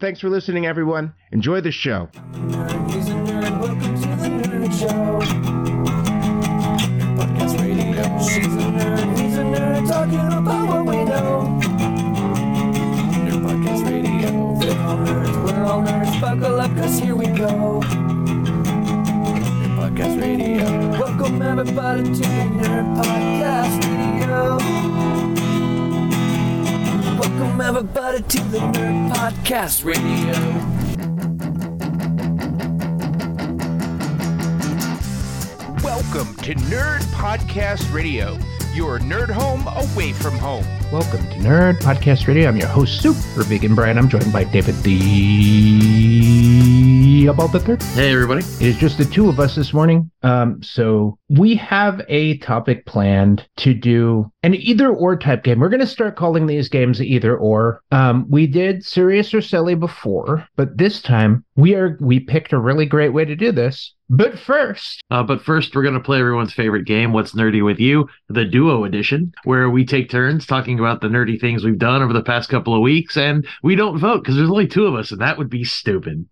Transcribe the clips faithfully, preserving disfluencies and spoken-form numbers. Thanks for listening, everyone. Enjoy the show. Nerd is a nerd. Welcome to the Nerd Show. Nerd Podcast Radio. She's a nerd. He's a nerd. Talking about what we know. Nerd Podcast Radio. We're all nerds. We're all nerds. Buckle up, cause here we go. Nerd Podcast Radio. Welcome, everybody, to the Nerd Podcast Radio. Welcome everybody to the Nerd Podcast Radio. Welcome to Nerd Podcast Radio, your nerd home away from home. Welcome to Nerd Podcast Radio. I'm your host, Super Vegan Brian. I'm joined by David the About the Third. Hey, everybody. It is just the two of us this morning. Um, so we have a topic planned to do an either or type game. We're going to start calling these games either or. Um, we did Serious or Silly before, but this time we are we picked a really great way to do this. But first, uh, but first, we're going to play everyone's favorite game, What's Nerdy With You, the Duo Edition, where we take turns talking about the nerdy things we've done over the past couple of weeks, and we don't vote because there's only two of us, and that would be stupid.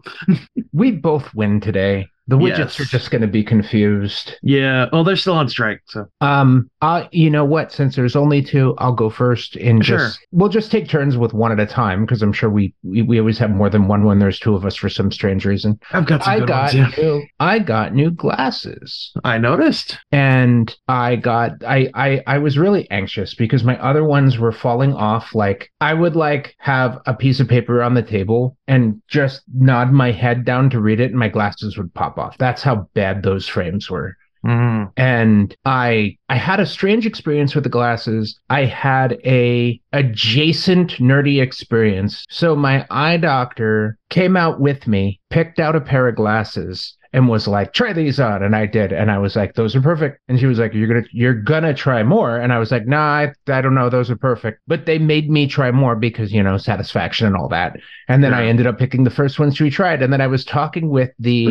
We both win today. The widgets yes. are just going to be confused. Yeah. Well, they're still on strike. So, um, I, you know what? Since there's only two, I'll go first. And sure. just we'll just take turns with one at a time because I'm sure we, we we always have more than one when there's two of us for some strange reason. I've got some I good got ones, yeah. new, I got new glasses. I noticed. And I got I, I I was really anxious because my other ones were falling off. Like I would like have a piece of paper on the table and just nod my head down to read it, and my glasses would pop off. That's how bad those frames were. Mm. And I I had a strange experience with the glasses. I had a adjacent nerdy experience. So my eye doctor came out with me, picked out a pair of glasses, and was like, try these on. And I did. And I was like, those are perfect. And she was like, you're going to you're gonna try more. And I was like, nah, I, I don't know. Those are perfect. But they made me try more because, you know, satisfaction and all that. And then yeah. I ended up picking the first ones we tried. And then I was talking with the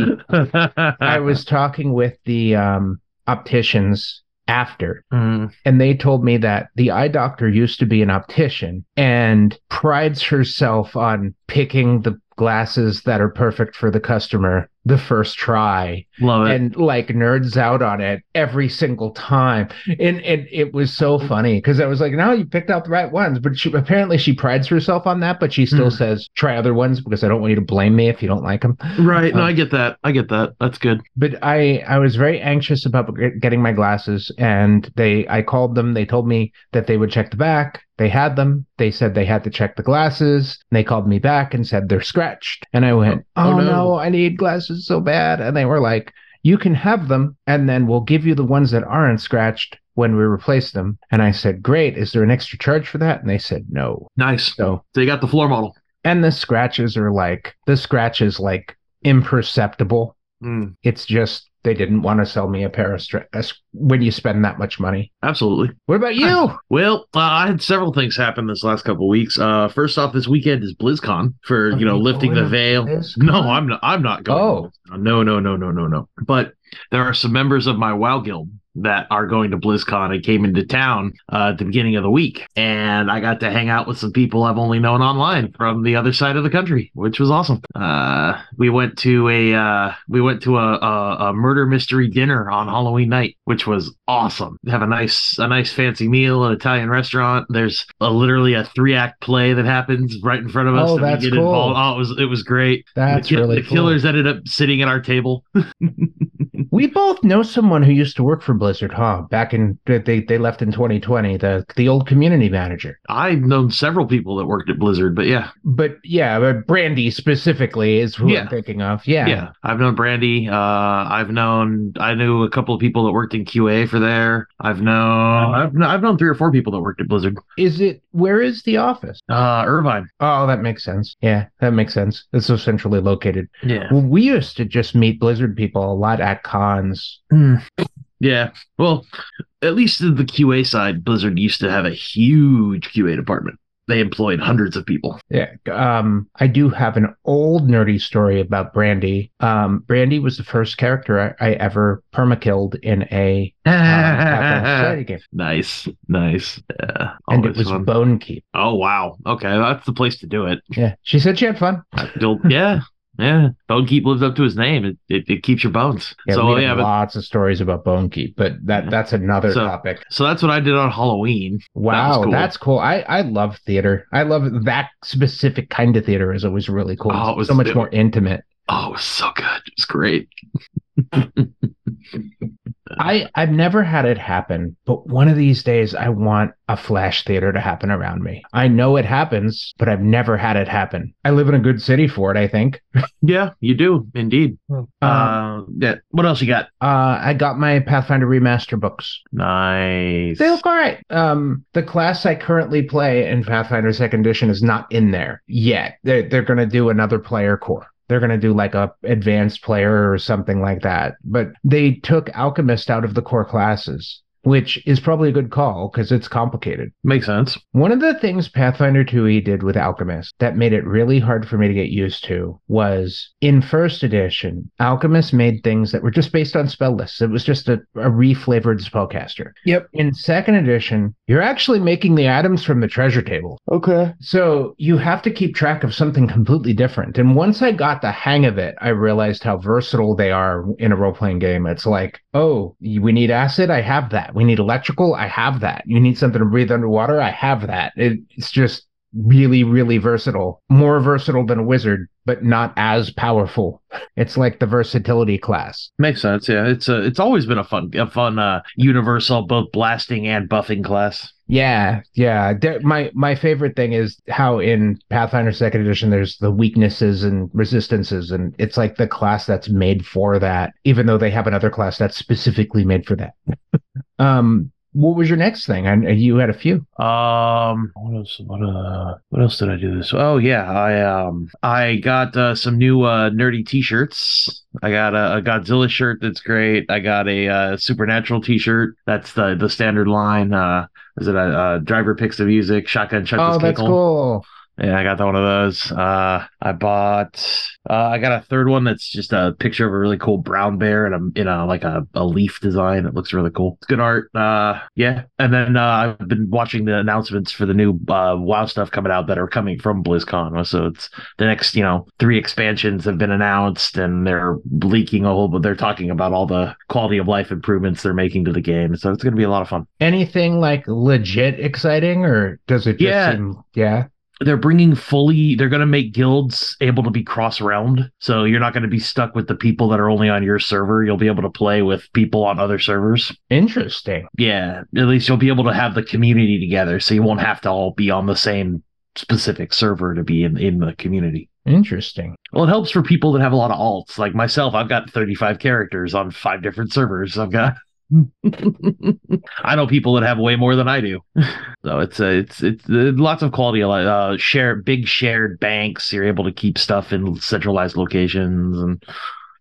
I was talking with the um, opticians after. Mm. And they told me that the eye doctor used to be an optician and prides herself on picking the glasses that are perfect for the customer the first try. Love it. And like nerds out on it every single time. And, and it was so funny because I was like, no, you picked out the right ones. But she, apparently she prides herself on that, but she still mm. says, try other ones because I don't want you to blame me if you don't like them. Right. Um, no, I get that. I get that. That's good. But I, I was very anxious about getting my glasses, and they I called them. They told me that they would check the back. They had them. They said they had to check the glasses. They called me back and said they're scratched. And I went, oh, oh no. no, I need glasses so bad. And they were like, you can have them, and then we'll give you the ones that aren't scratched when we replace them. And I said, great. Is there an extra charge for that? And they said, no. Nice. So they got the floor model. And the scratches are like, the scratch is like imperceptible. Mm. It's just, they didn't want to sell me a pair of straps when you spend that much money. Absolutely. What about you? I, well, uh, I had several things happen this last couple of weeks. Uh, first off, this weekend is BlizzCon for, you know, oh, lifting the veil. BlizzCon? No, I'm not, I'm not going. Oh. No, no, no, no, no, no. But there are some members of my WoW guild that are going to BlizzCon and came into town uh, at the beginning of the week. And I got to hang out with some people I've only known online from the other side of the country, which was awesome. Uh, we went to a uh, we went to a, a, a murder mystery dinner on Halloween night, which was awesome. Have a nice a nice fancy meal at an Italian restaurant. There's a, literally a three act play that happens right in front of us. Oh, that that's we get cool. Involved. Oh, it was it was great. That's the, really the cool. The killers ended up sitting at our table. We both know someone who used to work for Blizzard, huh? Back in, they, they left in twenty twenty, the the old community manager. I've known several people that worked at Blizzard, but yeah. But yeah, but Brandy specifically is who yeah. I'm thinking of. Yeah. Yeah. I've known Brandy. Uh, I've known, I knew a couple of people that worked in Q A for there. I've known, I've, I've known three or four people that worked at Blizzard. Is it, where is the office? Uh, Irvine. Oh, that makes sense. Yeah, that makes sense. It's so centrally located. Yeah. Well, we used to just meet Blizzard people a lot at cons. Mm. Yeah. Well, at least in the Q A side, Blizzard used to have a huge Q A department. They employed hundreds of people. Yeah. Um, I do have an old nerdy story about Brandy. Um, Brandy was the first character I, I ever permakilled in a uh, Pathfinder Society game. Nice. Nice. Yeah, and it was fun. Bone Keep. Oh, wow. Okay. That's the place to do it. Yeah. She said she had fun. Yeah. Yeah, Bone Keep lives up to his name. It it, it keeps your bones. Yeah, so we have yeah, but, lots of stories about Bone Keep, but that, that's another so, topic. So that's what I did on Halloween. Wow, that cool. that's cool. I, I love theater. I love that specific kind of theater. Is always really cool. Oh, it was so much it, more intimate. Oh, it was so good. It was great. I, I've never had it happen, but one of these days I want a flash theater to happen around me. I know it happens, but I've never had it happen. I live in a good city for it, I think. Yeah, you do, indeed. Um, uh, yeah. What else you got? Uh, I got my Pathfinder Remaster books. Nice. They look all right. Um, the class I currently play in Pathfinder Second Edition is not in there yet. They're, they're going to do another player core. They're going to do like a advanced player or something like that. But they took Alchemist out of the core classes, which is probably a good call because it's complicated. Makes sense. One of the things Pathfinder two E did with Alchemist that made it really hard for me to get used to was in first edition, Alchemist made things that were just based on spell lists. It was just a, a reflavored spellcaster. Yep. In second edition, you're actually making the items from the treasure table. Okay. So you have to keep track of something completely different. And once I got the hang of it, I realized how versatile they are in a role-playing game. It's like, oh, we need acid? I have that. We need electrical? I have that. You need something to breathe underwater? I have that. It, it's just really, really versatile. More versatile than a wizard, but not as powerful. It's like the versatility class. Makes sense, yeah. It's a, it's always been a fun, a fun uh, universal both blasting and buffing class. Yeah, yeah. De- my my favorite thing is how in Pathfinder Second Edition there's the weaknesses and resistances, and it's like the class that's made for that, even though they have another class that's specifically made for that. um, what was your next thing? I, you had a few. Um, what else? What uh? What else did I do this? Oh yeah, I um, I got uh, some new uh, nerdy t-shirts. I got a, a Godzilla shirt that's great. I got a uh, Supernatural t-shirt. That's the the standard line. Uh, is it a, a driver picks the music? Shotgun shuts his kickle. Oh, that's cool. Yeah, I got one of those. Uh, I bought. Uh, I got a third one that's just a picture of a really cool brown bear and a in a like a, a leaf design. It looks really cool. It's good art. Uh, yeah. And then uh, I've been watching the announcements for the new uh, WoW stuff coming out that are coming from BlizzCon. So it's the next, you know, three expansions have been announced, and they're leaking a whole. But they're talking about all the quality of life improvements they're making to the game. So it's going to be a lot of fun. Anything like legit exciting, or does it just yeah. seem yeah? They're bringing fully, they're going to make guilds able to be cross-realmed. So you're not going to be stuck with the people that are only on your server. You'll be able to play with people on other servers. Interesting. Yeah. At least you'll be able to have the community together. So you won't have to all be on the same specific server to be in, in the community. Interesting. Well, it helps for people that have a lot of alts. Like myself, I've got thirty-five characters on five different servers. I've got... I know people that have way more than I do. So it's a, it's it's uh, lots of quality of life. Uh, share big shared banks. You're able to keep stuff in centralized locations, and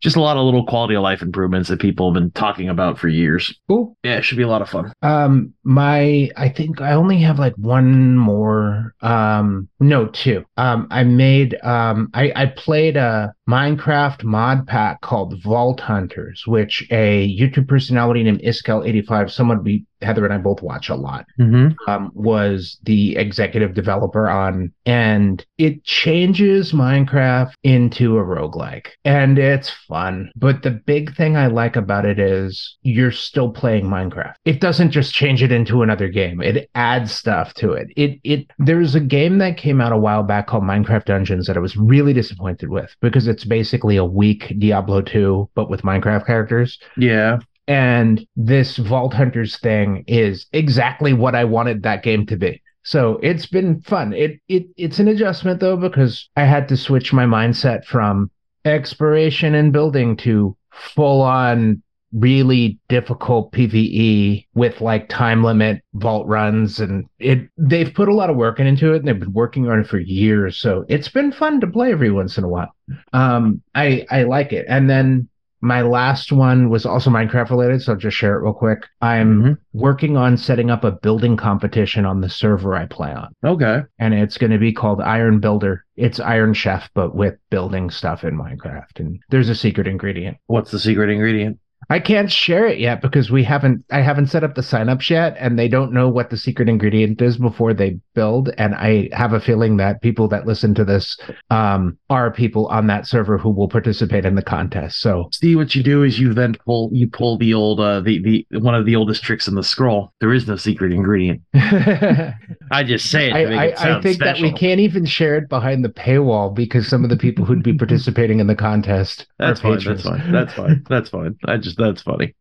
just a lot of little quality of life improvements that people have been talking about for years. Cool. Yeah, it should be a lot of fun. Um, my I think I only have like one more. Um, no, two. Um, I made. Um, I I played a Minecraft mod pack called Vault Hunters, which a YouTube personality named Iskel eighty-five, someone we Heather and I both watch a lot, mm-hmm. um, was the executive developer on, and it changes Minecraft into a roguelike, and it's fun. But the big thing I like about it is you're still playing Minecraft. It doesn't just change it into another game. It adds stuff to it. It it there's a game that came out a while back called Minecraft Dungeons that I was really disappointed with because it it's basically a weak Diablo two, but with Minecraft characters. Yeah. And this Vault Hunters thing is exactly what I wanted that game to be. So it's been fun. It it It's an adjustment, though, because I had to switch my mindset from exploration and building to full-on really difficult PvE with like time limit vault runs, and it they've put a lot of work into it, and they've been working on it for years, so it's been fun to play every once in a while. um i i like it. And then my last one was also Minecraft related, so I'll just share it real quick. I'm mm-hmm. working on setting up a building competition on the server I play on. Okay. And it's going to be called Iron Builder. It's Iron Chef, but with building stuff in Minecraft. And there's a secret ingredient. What's the secret ingredient? I can't share it yet because we haven't, I haven't set up the signups yet, and they don't know what the secret ingredient is before they build. And I have a feeling that people that listen to this um, are people on that server who will participate in the contest. So see, what you do is you then pull, you pull the old, uh, the, the, one of the oldest tricks in the scroll. There is no secret ingredient. I just say it. To I, make I, it sound I think special. That we can't even share it behind the paywall because some of the people who'd be participating in the contest. That's are fine. Patrons. That's fine. That's fine. That's fine. I just, that's funny.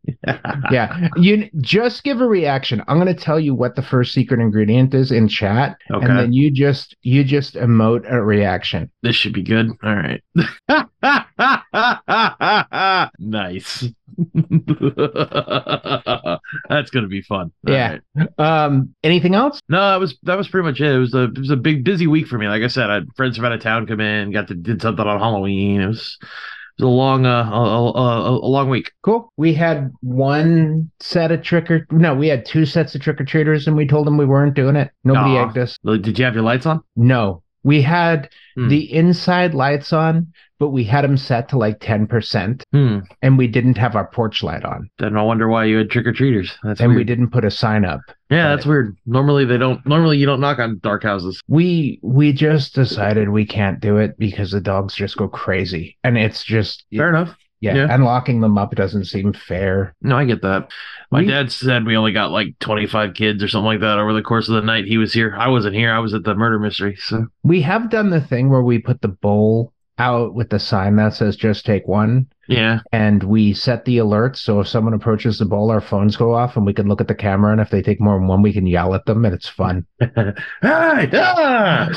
Yeah, you just give a reaction. I'm going to tell you what the first secret ingredient is in chat. Okay. And then you just you just emote a reaction. This should be good. All right. Nice. That's going to be fun. All yeah. Right. Um anything else? No, that was that was pretty much it. It was a it was a big busy week for me. Like I said, I had friends from out of town come in, got to did something on Halloween. It was It was a long, uh, a, a, a long week. Cool. We had one set of trick or no, we had two sets of trick or treaters, and we told them we weren't doing it. Nobody Aww. egged us. Did you have your lights on? No, we had hmm. the inside lights on, but we had them set to like ten percent, hmm. and we didn't have our porch light on. Then I wonder why you had trick or treaters. That's and weird. We didn't put a sign up. Yeah, that's it. Weird. Normally they don't. Normally you don't knock on dark houses. We we just decided we can't do it because the dogs just go crazy, and it's just fair enough. Yeah, yeah. And locking them up doesn't seem fair. No, I get that. My we, dad said we only got like twenty-five kids or something like that over the course of the night he was here. I wasn't here. I was at the murder mystery. So we have done the thing where we put the bowl out with the sign that says "Just take one." Yeah. And we set the alerts, so if someone approaches the bowl, our phones go off, and we can look at the camera, and if they take more than one, we can yell at them, and it's fun. Hey, ah!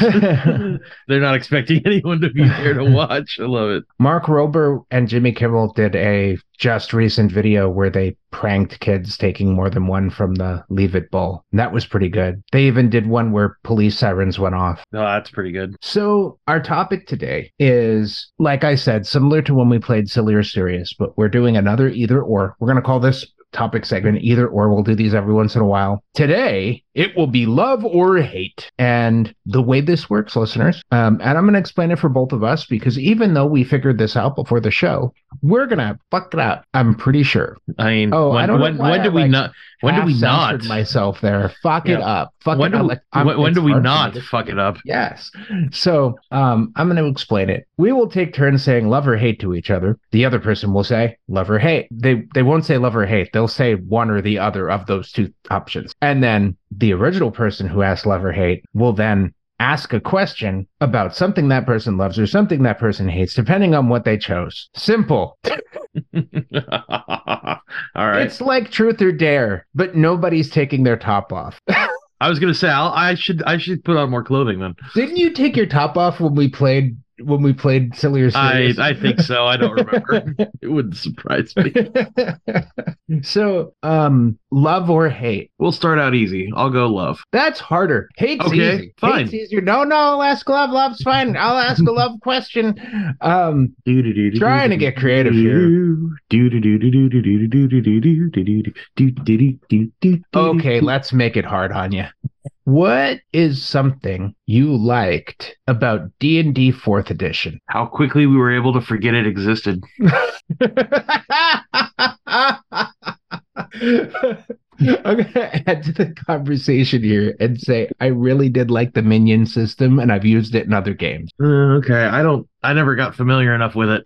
They're not expecting anyone to be there to watch. I love it. Mark Rober and Jimmy Kimmel did a just recent video where they pranked kids taking more than one from the Leave It bowl. And that was pretty good. They even did one where police sirens went off. Oh, that's pretty good. So our topic today is, like I said, similar to when we played Silly Serious, but we're doing another either or. We're going to call this topic segment either or. We'll do these every once in a while. Today it will be love or hate. And the way this works, listeners, um and I'm going to explain it for both of us, because even though we figured this out before the show, we're gonna fuck it up. I'm pretty sure. I mean, oh, when, I don't know when, when do I, we like, not when do we not myself there fuck yeah. it up fuck when it do, up. Like, when, when do we not fuck it up? Yes. So um I'm going to explain it. We will take turns saying love or hate to each other. The other person will say love or hate. They they won't say love or hate. They'll say one or the other of those two options, and then the original person who asked love or hate will then ask a question about something that person loves or something that person hates, depending on what they chose. Simple. All right. It's like truth or dare, but nobody's taking their top off. I was gonna say I'll, I should I should put on more clothing then. Didn't you take your top off when we played? When we played Silly or Serious? I, I think so. I don't remember. It wouldn't surprise me. So, um, love or hate? We'll start out easy. I'll go love. That's harder. Hate's okay, easy. Fine. Hate's easier. No, no, I'll ask love. Love's fine. I'll ask a love question. Um, trying to get creative here. Okay, let's make it hard on you. What is something you liked about D and D fourth Edition? How quickly we were able to forget it existed. I'm going to add to the conversation here and say I really did like the minion system, and I've used it in other games. Uh, okay, I don't. I never got familiar enough with it.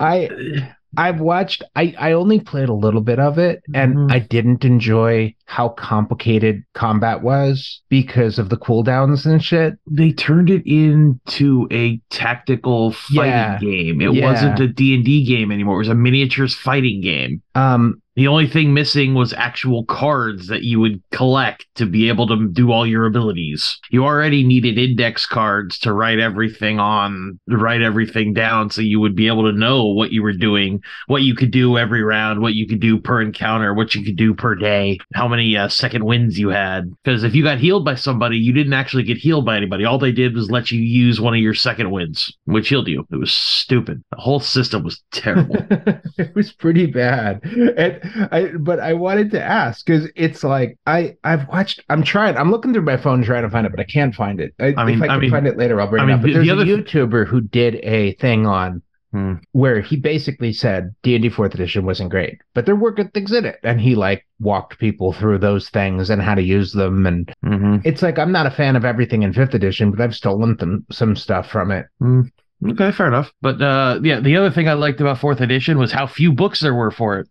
I... I've watched, I, I only played a little bit of it, and mm-hmm. I didn't enjoy how complicated combat was because of the cooldowns and shit. They turned it into a tactical fighting yeah. game. It yeah. wasn't a D and D game anymore. It was a miniatures fighting game. Um, the only thing missing was actual cards that you would collect to be able to do all your abilities. You already needed index cards to write everything on, to write everything down, so you would be able to know what you were doing, what you could do every round, what you could do per encounter, what you could do per day, how many uh, second wins you had. Because if you got healed by somebody, you didn't actually get healed by anybody. All they did was let you use one of your second wins, which healed you. It was stupid. The whole system was terrible. It was pretty bad. And I, but I wanted to ask, because it's like I, I've watched, I'm trying, I'm looking through my phone trying to find it, but I can't find it. I, I mean, if I can I mean, find it later, I'll bring I mean, it up. But the, there's the other a YouTuber who did a thing on hmm. where he basically said D and D fourth edition wasn't great, but there were good things in it. And he like walked people through those things and how to use them. And mm-hmm. it's like, I'm not a fan of everything in fifth edition, but I've stolen them, some stuff from it. Mm. Okay, fair enough. But uh, yeah, the other thing I liked about fourth edition was how few books there were for it.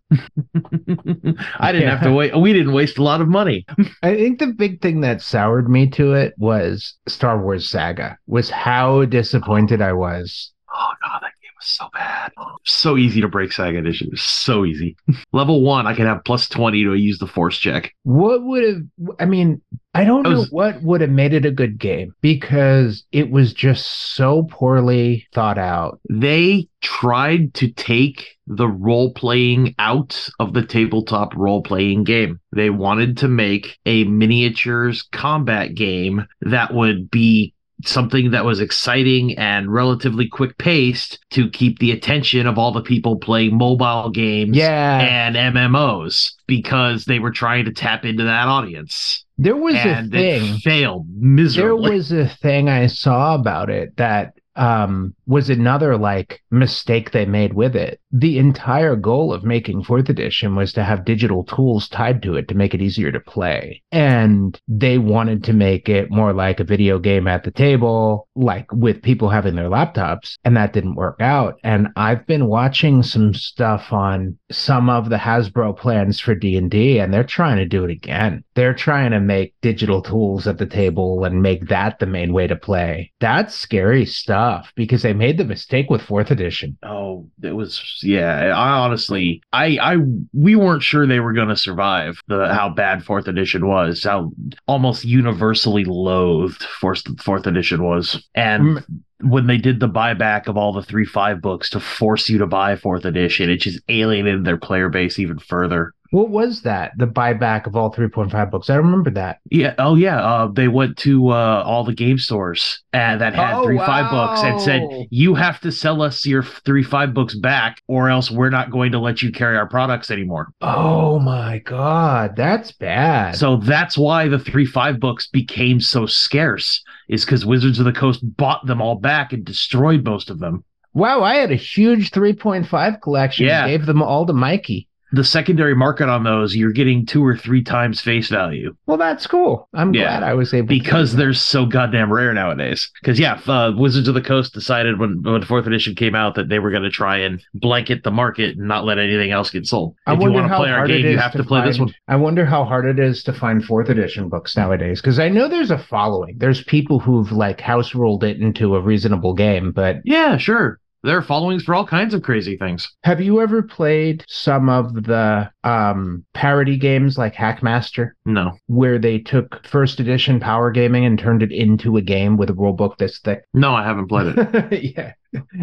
I didn't yeah. have to wait. We didn't waste a lot of money. I think the big thing that soured me to it was Star Wars Saga, was how disappointed I was. Oh, God, that game was so bad. So easy to break Saga edition. It was so easy. Level one, I could have plus twenty to use the force check. What would have, I mean... I don't know what would have made it a good game, because it was just so poorly thought out. They tried to take the role-playing out of the tabletop role-playing game. They wanted to make a miniatures combat game that would be something that was exciting and relatively quick-paced to keep the attention of all the people playing mobile games yeah. and M M Os, because they were trying to tap into that audience. There was and a thing. It failed miserably. There was a thing I saw about it that um, was another like mistake they made with it. The entire goal of making fourth edition was to have digital tools tied to it to make it easier to play. And they wanted to make it more like a video game at the table, like with people having their laptops, and that didn't work out. And I've been watching some stuff on some of the Hasbro plans for D and D, and they're trying to do it again. They're trying to make digital tools at the table and make that the main way to play. That's scary stuff, because they made the mistake with fourth edition. Oh, it was... Yeah, I honestly, I, I, we weren't sure they were going to survive the how bad fourth edition was, how almost universally loathed fourth edition was. And when they did the buyback of all the three five books to force you to buy fourth edition, it just alienated their player base even further. What was that? The buyback of all three point five books. I remember that. Yeah. Oh, yeah. Uh, they went to uh, all the game stores uh, that had three point five oh, wow. books and said, you have to sell us your three point five books back, or else we're not going to let you carry our products anymore. Oh, my God. That's bad. So that's why the three point five books became so scarce, is because Wizards of the Coast bought them all back and destroyed most of them. Wow. I had a huge three point five collection. Yeah. Gave them all to Mikey. The secondary market on those, you're getting two or three times face value. Well, that's cool. I'm yeah. glad I was able because to. Because they're so goddamn rare nowadays. Because, yeah, uh, Wizards of the Coast decided when, when fourth edition came out that they were going to try and blanket the market and not let anything else get sold. I if wonder you want to play our game, you have to, to play find, this one. I wonder how hard it is to find fourth edition books nowadays. Because I know there's a following. There's people who've, like, house ruled it into a reasonable game, but... Yeah, sure. There are followings for all kinds of crazy things. Have you ever played some of the um, parody games like Hackmaster? No. Where they took first edition power gaming and turned it into a game with a rule book this thick? No, I haven't played it. Yeah.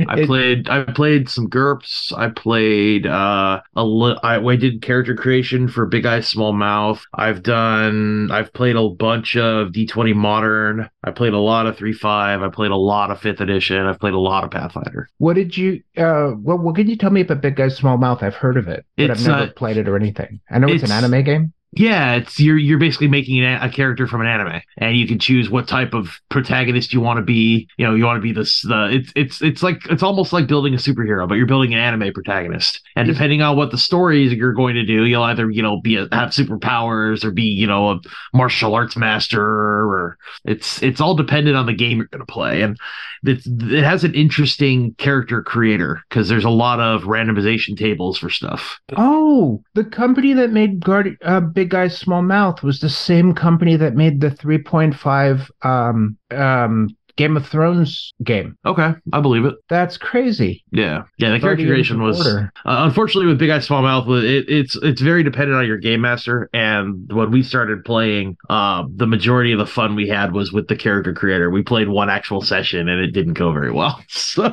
I it, played I played some GURPS. I played uh a li- I, I did character creation for Big Eyes, Small Mouth. I've done I've played a bunch of D twenty Modern. I played a lot of three point five. I played a lot of fifth edition. I've played a lot of Pathfinder. What did you uh what what can you tell me about Big Eyes, Small Mouth? I've heard of it, but it's, I've never uh, played it or anything. I know it's, it's an anime game. Yeah, it's you're you're basically making an, a character from an anime, and you can choose what type of protagonist you want to be. You know, you want to be this. The it's it's it's like it's almost like building a superhero, but you're building an anime protagonist. And depending on what the story is you're going to do, you'll either you know be a, have superpowers or be you know a martial arts master. Or it's it's all dependent on the game you're going to play, and it's, it has an interesting character creator because there's a lot of randomization tables for stuff. Oh, the company that made Guardi- uh, Big Big Eyes, Small Mouth was the same company that made the three point five um, um, Game of Thrones game. Okay, I believe it. That's crazy. Yeah, yeah. The character creation was uh, unfortunately with Big Eyes Small Mouth, it, it's it's very dependent on your game master. And when we started playing, uh, the majority of the fun we had was with the character creator. We played one actual session, and it didn't go very well. So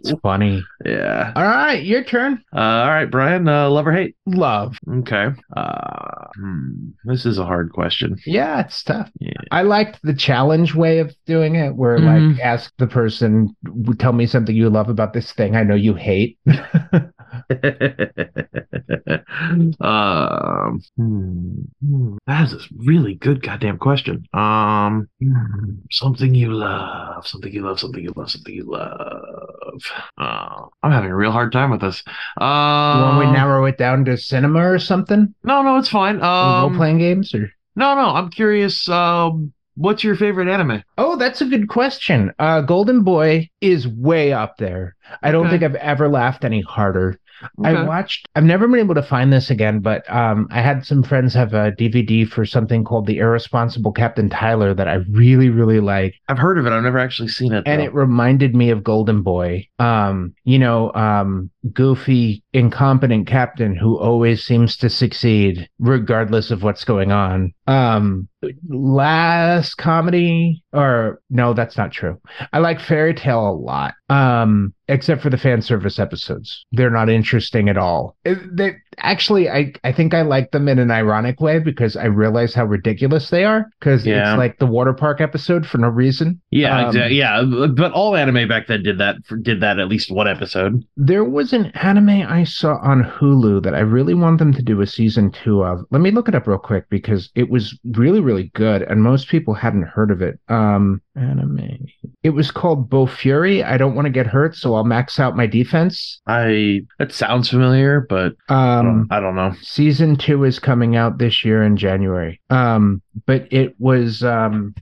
it's funny. Yeah. All right, your turn. Uh, all right, Brian. Uh, love or hate? Love. Okay. Uh, hmm, this is a hard question. Yeah, it's tough. Yeah. I liked the challenge way of. Doing it where mm-hmm. like ask the person, tell me something you love about this thing I know you hate. um, that is a really good goddamn question. Um, something you love, something you love, something you love, something you love. Uh, I'm having a real hard time with this. Um, you want we narrow it down to cinema or something? No, no, it's fine. Um, role playing games or no, no. I'm curious. Um. What's your favorite anime? Oh, that's a good question. Uh, Golden Boy is way up there. I don't okay. think I've ever laughed any harder. Okay. I watched, I've never been able to find this again, but um, I had some friends have a D V D for something called The Irresponsible Captain Tyler that I really, really like. I've heard of it. I've never actually seen it. And though. It reminded me of Golden Boy. Um, you know, um, goofy, incompetent captain who always seems to succeed regardless of what's going on. Um, last comedy or no, that's not true. I like Fairy Tale a lot. Um, except for the fan service episodes. They're not interesting at all. They actually, I, I think I like them in an ironic way because I realize how ridiculous they are because yeah. it's like the water park episode for no reason. Yeah, um, exactly. Yeah, but all anime back then did that, did that at least one episode. There was an anime I saw on Hulu that I really want them to do a season two of. Let me look it up real quick because it was really, really good and most people hadn't heard of it. Um, anime. It was called Bo Fury. I don't want to get hurt, so I'll max out my defense. I that sounds familiar, but um, I, don't, I don't know. Season two is coming out this year in January. Um, but it was um,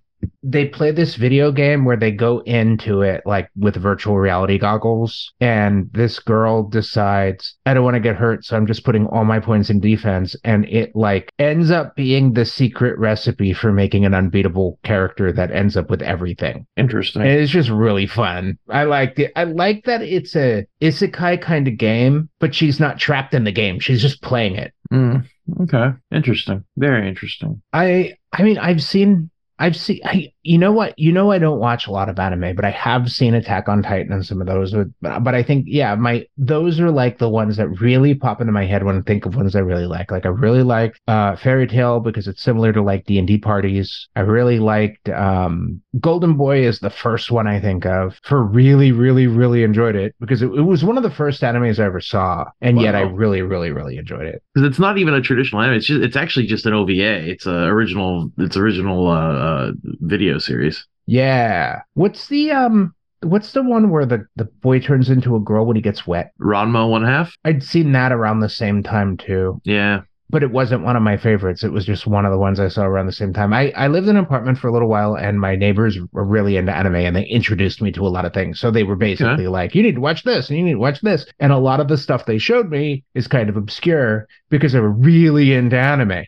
they play this video game where they go into it like with virtual reality goggles, and this girl decides I don't want to get hurt, so I'm just putting all my points in defense, and it like ends up being the secret recipe for making an unbeatable character that ends up with everything. Interesting. And it's just really fun. I liked it. I like that it's a isekai kind of game, but she's not trapped in the game. She's just playing it. Mm, okay. Interesting. Very interesting. I I mean I've seen. I've seen, I, you know what, you know, I don't watch a lot of anime, but I have seen Attack on Titan and some of those, with, but, but I think, yeah, my, those are like the ones that really pop into my head when I think of ones I really like. Like I really like uh, Fairy Tale because it's similar to like D and D parties. I really liked um, Golden Boy is the first one I think of for really, really, really enjoyed it because it, it was one of the first animes I ever saw. And wow. Yet I really, really, really enjoyed it. Because it's not even a traditional anime. It's just, it's actually just an O V A. It's a original, it's original, uh, Uh, video series. Yeah. What's the um? What's the one where the, the boy turns into a girl when he gets wet? Ranma One Half. I'd seen that around the same time too. Yeah. But it wasn't one of my favorites. It was just one of the ones I saw around the same time. I, I lived in an apartment for a little while, and my neighbors were really into anime, and they introduced me to a lot of things. So they were basically yeah. like, you need to watch this, and you need to watch this. And a lot of the stuff they showed me is kind of obscure because they were really into anime.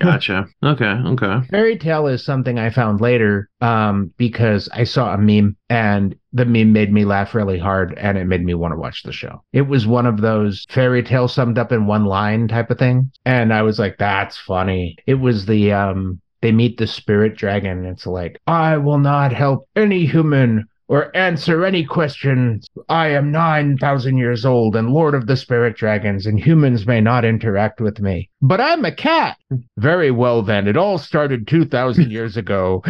Gotcha. Okay, okay. Fairy Tale is something I found later um, because I saw a meme, and the meme made me laugh really hard, and it made me want to watch the show. It was one of those fairy tale summed up in one line type of thing. And I was like, that's funny. It was the, um, they meet the spirit dragon. It's like, I will not help any human or answer any questions. I am nine thousand years old and lord of the spirit dragons, and humans may not interact with me. But I'm a cat. Very well, then. It all started two thousand years ago.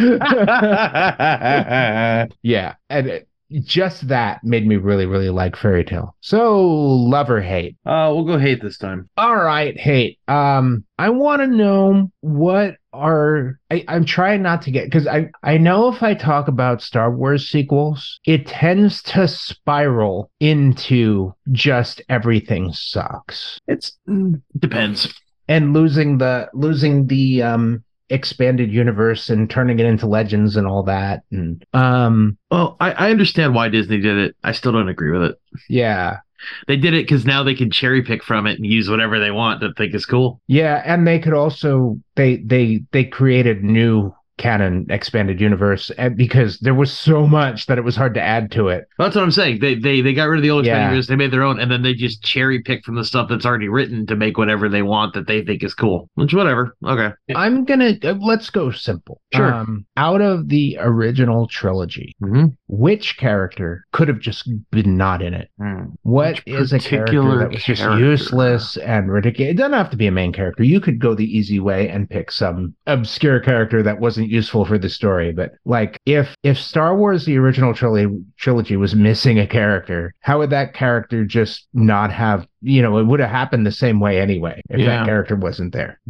Yeah. And it, just that made me really, really like Fairy Tale. So, love or hate? Uh, we'll go hate this time. All right, hate. Um, I want to know what are... I, I'm trying not to get... Because I, I know if I talk about Star Wars sequels, it tends to spiral into just everything sucks. It's... Depends. And losing the... Losing the... um. expanded universe and turning it into Legends and all that. And um well I, I understand why Disney did it. I still don't agree with it. Yeah. They did it because now they can cherry pick from it and use whatever they want that they think is cool. Yeah, and they could also they they they created new canon expanded universe because there was so much that it was hard to add to it. Well, that's what I'm saying. They they they got rid of the old expanded yeah. universe. They made their own, and then they just cherry pick from the stuff that's already written to make whatever they want that they think is cool. Which whatever. Okay. I'm gonna let's go simple. Sure. Um, out of the original trilogy, mm-hmm. which character could have just been not in it? Mm. What which is a character that was character? just useless and ridiculous? It doesn't have to be a main character. You could go the easy way and pick some obscure character that wasn't useful for the story, but like if if Star Wars the original trilogy trilogy was missing a character, how would that character just not have, you know, it would have happened the same way anyway if yeah. that character wasn't there.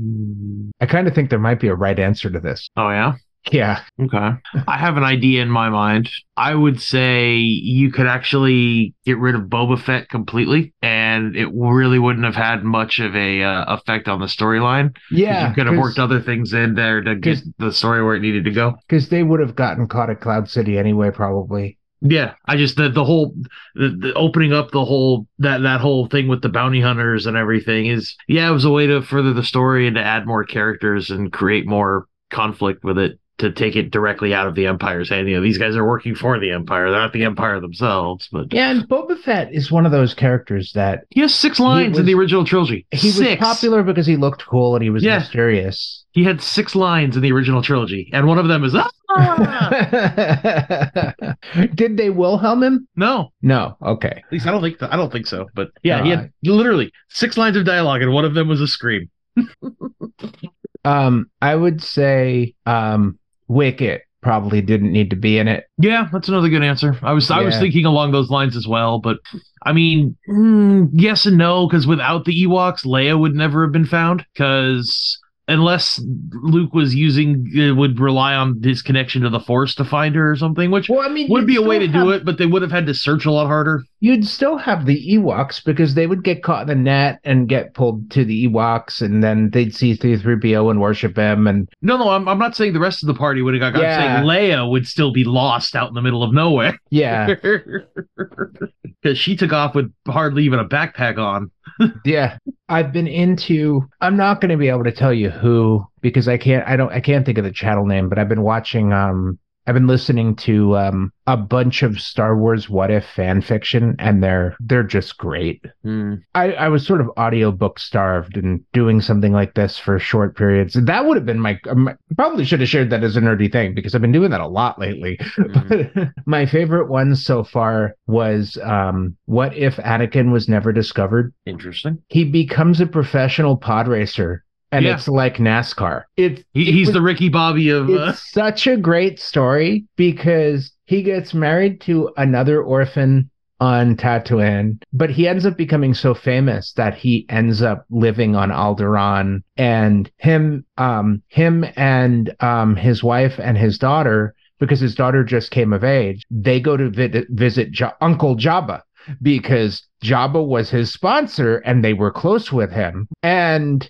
I kind of think there might be a right answer to this. Oh yeah? Yeah. Okay. I have an idea in my mind. I would say you could actually get rid of Boba Fett completely, and it really wouldn't have had much of a uh, effect on the storyline. Yeah. You could have worked other things in there to get the story where it needed to go. Because they would have gotten caught at Cloud City anyway, probably. Yeah, I just the the whole the, the opening up the whole that that whole thing with the bounty hunters and everything is yeah, it was a way to further the story and to add more characters and create more conflict with it. To take it directly out of the Empire's hand. You know, these guys are working for the Empire. They're not the Empire themselves. But yeah, and Boba Fett is one of those characters that... He has six lines was, in the original trilogy. He six. was popular because he looked cool and he was yeah. mysterious. He had six lines in the original trilogy, and one of them is... Ah! Did they Wilhelm him? No. No, okay. At least I don't think, th- I don't think so. But yeah, uh, he had literally six lines of dialogue, and one of them was a scream. um, I would say... Um, Wicket probably didn't need to be in it. Yeah, that's another good answer. I was yeah. I was thinking along those lines as well, but I mean, mm, yes and no, because without the Ewoks, Leia would never have been found, because unless Luke was using, uh, would rely on his connection to the Force to find her or something, which well, I mean, would be a way to have... do it, but they would have had to search a lot harder. You'd still have the Ewoks because they would get caught in the net and get pulled to the Ewoks, and then they'd see three P O and worship him. And no, no, I'm I'm not saying the rest of the party would have got caught. Yeah. I'm saying Leia would still be lost out in the middle of nowhere. Yeah, because she took off with hardly even a backpack on. Yeah, I've been into. I'm not going to be able to tell you who because I can't. I don't. I can't think of the channel name. But I've been watching. Um. I've been listening to um, a bunch of Star Wars What If fan fiction, and they're they're just great. Mm. I, I was sort of audiobook starved, and doing something like this for short periods. That would have been my, my probably should have shared that as a nerdy thing because I've been doing that a lot lately. Mm. But my favorite one so far was um, What If Anakin Was Never Discovered? Interesting. He becomes a professional pod racer. And yeah. it's like NASCAR. It's, he, it he's was, the Ricky Bobby of... Uh... It's such a great story because he gets married to another orphan on Tatooine, but he ends up becoming so famous that he ends up living on Alderaan. And him, um, him and um, his wife and his daughter, because his daughter just came of age, they go to vi- visit jo- Uncle Jabba because Jabba was his sponsor and they were close with him. And...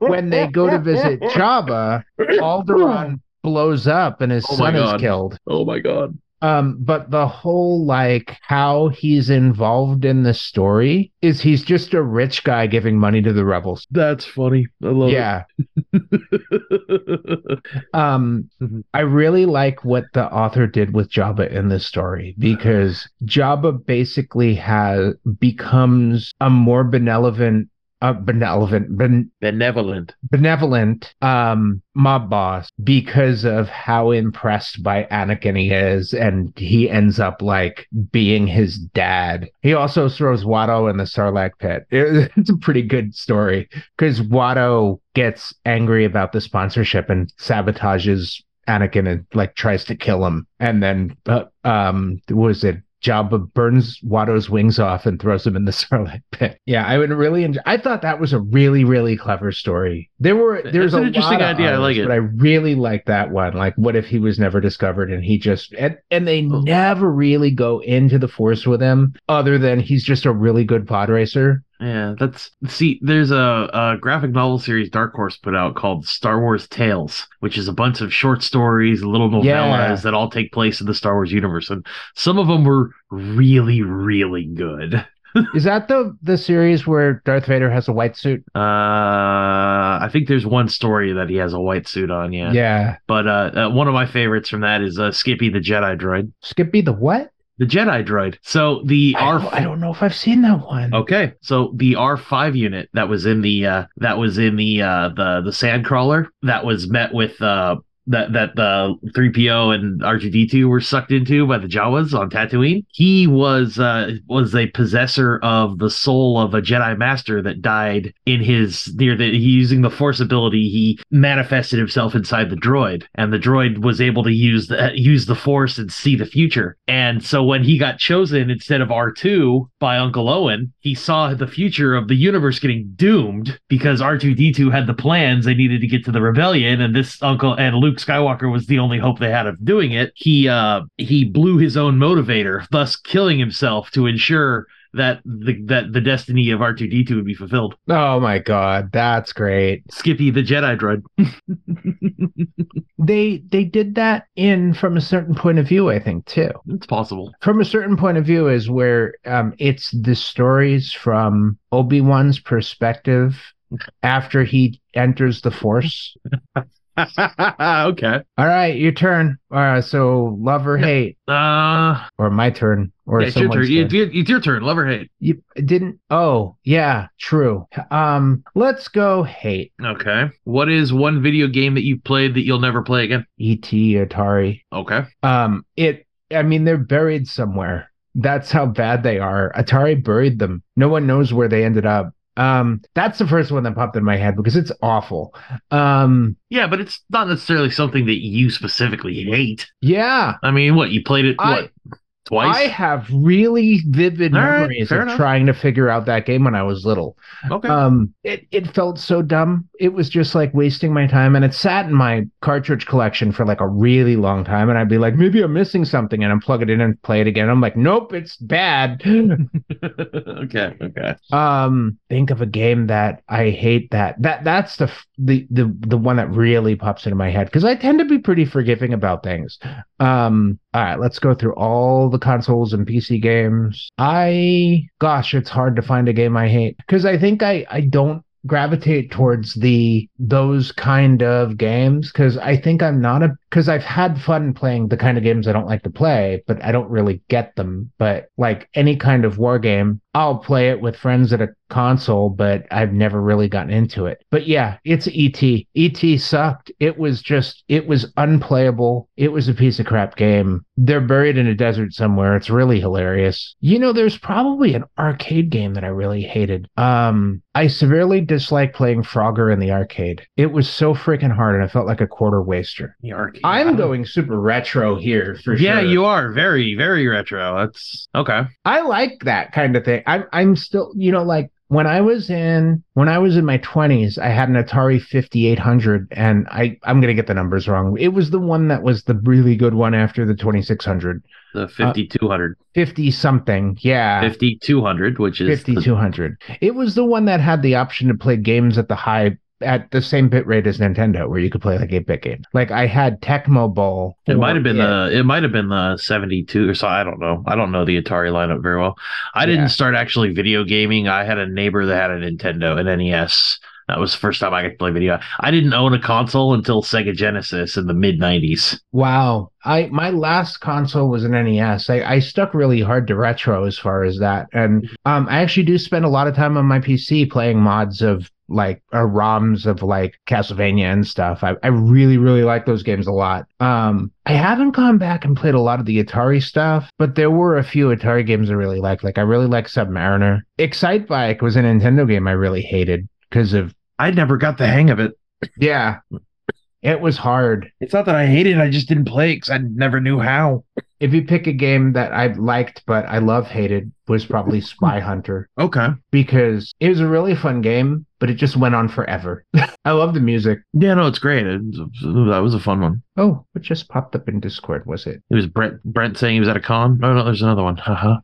when they go to visit Jabba, Alderaan blows up and his oh son is killed. Oh my god. Um, but the whole, like, how he's involved in the story is he's just a rich guy giving money to the rebels. That's funny. I love yeah. it. Yeah. um, I really like what the author did with Jabba in this story, because Jabba basically has becomes a more benevolent Uh, benevolent, ben- benevolent, benevolent um, mob boss because of how impressed by Anakin he is, and he ends up like being his dad. He also throws Watto in the Sarlacc pit. It, it's a pretty good story because Watto gets angry about the sponsorship and sabotages Anakin and like tries to kill him, and then uh, um, what is it? Jabba burns Watto's wings off and throws him in the Sarlacc pit. Yeah, I would really enjoy. I thought that was a really, really clever story. There were there's an interesting idea. Others, I like it, but I really like that one. Like, what if he was never discovered and he just and, and they oh. never really go into the Force with him, other than he's just a really good pod racer. Yeah, that's see. There's a, a graphic novel series Dark Horse put out called Star Wars Tales, which is a bunch of short stories, little novellas yeah. that all take place in the Star Wars universe, and some of them were really, really good. Is that the the series where Darth Vader has a white suit? Uh, I think there's one story that he has a white suit on, yeah. Yeah. But uh, uh, one of my favorites from that is uh, Skippy the Jedi Droid. Skippy the what? The Jedi Droid. So the I R. Don't, I don't know if I've seen that one. Okay, so the R five unit that was in the uh, that was in the uh, the the Sandcrawler that was met with uh, that that the three P O and R two D two were sucked into by the Jawas on Tatooine. He was uh, was a possessor of the soul of a Jedi Master that died in his near the. He using the Force ability, he manifested himself inside the droid, and the droid was able to use the use the Force and see the future. And so when he got chosen instead of R two by Uncle Owen, he saw the future of the universe getting doomed because R two D two had the plans they needed to get to the rebellion, and this Uncle and Luke Skywalker was the only hope they had of doing it. He uh, he blew his own motivator, thus killing himself to ensure that the that the destiny of R two D two would be fulfilled. Oh my god, that's great. Skippy the Jedi Droid. they they did that in From a Certain Point of View, I think, too. It's possible. From a Certain Point of View is where um, it's the stories from Obi-Wan's perspective after he enters the Force. Okay. All right, your turn. Uh, so love or hate? Uh, or my turn? Or yeah, it's your turn. It's, it's your turn. Love or hate? You didn't. Oh, yeah, true. Um, let's go hate. Okay. What is one video game that you played that you'll never play again? E T Atari. Okay. Um, it. I mean, they're buried somewhere. That's how bad they are. Atari buried them. No one knows where they ended up. Um, that's the first one that popped in my head because it's awful. Um, yeah, but it's not necessarily something that you specifically hate. Yeah. I mean, what, you played it I, what, twice? I have really vivid All memories right, of enough. trying to figure out that game when I was little. Okay. Um, it, it felt so dumb. It was just like wasting my time, and it sat in my cartridge collection for like a really long time, and I'd be like, maybe I'm missing something, and I'd plug it in and play it again. I'm like, nope, it's bad. okay, okay. Um, think of a game that I hate that. That that's the the the, the one that really pops into my head, because I tend to be pretty forgiving about things. Um, all right, let's go through all the consoles and P C games. I, gosh, it's hard to find a game I hate, because I think I, I don't gravitate towards the those kind of games, because I think I'm not a because I've had fun playing the kind of games I don't like to play, but I don't really get them. But like any kind of war game, I'll play it with friends at a console, but I've never really gotten into it. But yeah, it's E T. E T sucked. It was just, it was unplayable. It was a piece of crap game. They're buried in a desert somewhere. It's really hilarious. You know, there's probably an arcade game that I really hated. Um, I severely dislike playing Frogger in the arcade. It was so freaking hard, and I felt like a quarter waster. The arcade. I'm going super retro here for yeah, sure. Yeah, you are very, very retro. That's okay. I like that kind of thing. I'm, I'm still, you know, like when I was in when I was in my twenties, I had an Atari fifty-eight hundred, and I, I'm going to get the numbers wrong. It was the one that was the really good one after the twenty-six hundred. The fifty-two hundred. fifty-something, uh, yeah. fifty-two hundred, which is... fifty-two hundred. The... It was the one that had the option to play games at the high... at the same bit rate as Nintendo, where you could play like eight-bit game. Like I had Tecmo Bowl. It might have been yeah. the it might have been the seventy-two or so. I don't know. I don't know the Atari lineup very well. I yeah. didn't start actually video gaming. I had a neighbor that had a Nintendo, an N E S. That was the first time I got to play video. I didn't own a console until Sega Genesis in the mid nineties. Wow. I my last console was an N E S. I, I stuck really hard to retro as far as that. And um, I actually do spend a lot of time on my P C playing mods of like or ROMs of like Castlevania and stuff. I, I really, really like those games a lot. Um, I haven't gone back and played a lot of the Atari stuff, but there were a few Atari games I really liked. Like I really like Submariner. Excitebike was a Nintendo game I really hated because of... I never got the hang of it. Yeah. It was hard. It's not that I hated it. I just didn't play it because I never knew how. If you pick a game that I liked but I love hated, was probably Spy Hunter. Okay. Because it was a really fun game, but it just went on forever. I love the music. Yeah, no, it's great. It, that was a fun one. Oh, it just popped up in Discord, was it? It was Brent Brent saying he was at a con. Oh, no, there's another one. Uh-huh.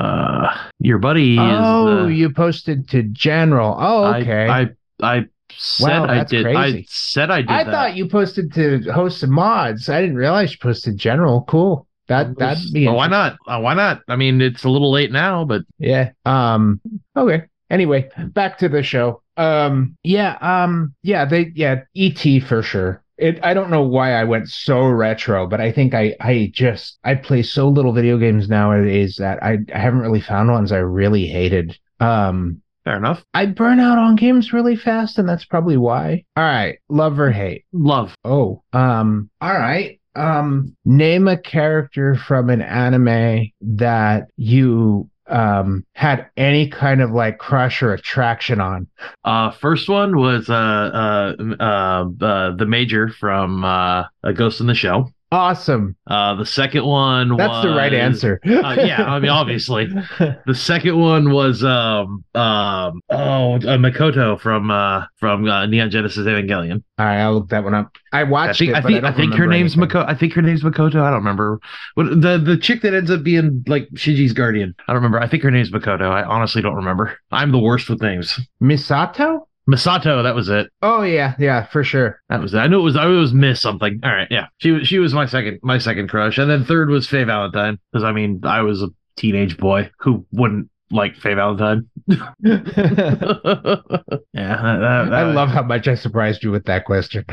Uh, your buddy oh, is... Oh, the... you posted to General. Oh, okay. I... I, I Said wow, that's I did. Crazy. I said I did. I that. thought you posted to host of mods. I didn't realize you posted general. Cool. That that well, why not? Uh, why not? I mean, it's a little late now, but yeah. Um. Okay. Anyway, back to the show. Um. Yeah. Um. Yeah. They. Yeah. E T for sure. It. I don't know why I went so retro, but I think I. I just. I play so little video games nowadays that I. I haven't really found ones I really hated. Um. Fair enough. I burn out on games really fast, and that's probably why. All right. Love or hate? Love. Oh. Um. All right. Um, name a character from an anime that you um, had any kind of like crush or attraction on. Uh, first one was uh, uh, uh, uh, the Major from uh, A Ghost in the Shell. Awesome. Uh, the second one That's was... That's the right answer. uh, yeah, I mean, obviously. The second one was um, um, oh, uh, Makoto from uh, from uh, Neon Genesis Evangelion. All right, I'll look that one up. I watched I think, it, I think, but I, I think her name's Makoto. I think her name's Makoto. I don't remember. What, the, the chick that ends up being like Shinji's guardian. I don't remember. I think her name's Makoto. I honestly don't remember. I'm the worst with names. Misato? Masato, that was it. Oh yeah, yeah, for sure. That was it. I knew it was I knew it was Miss something. All right, yeah. She was she was my second my second crush. And then third was Faye Valentine. Because I mean I was a teenage boy who wouldn't like Faye Valentine. yeah, that, that, I love how much I surprised you with that question.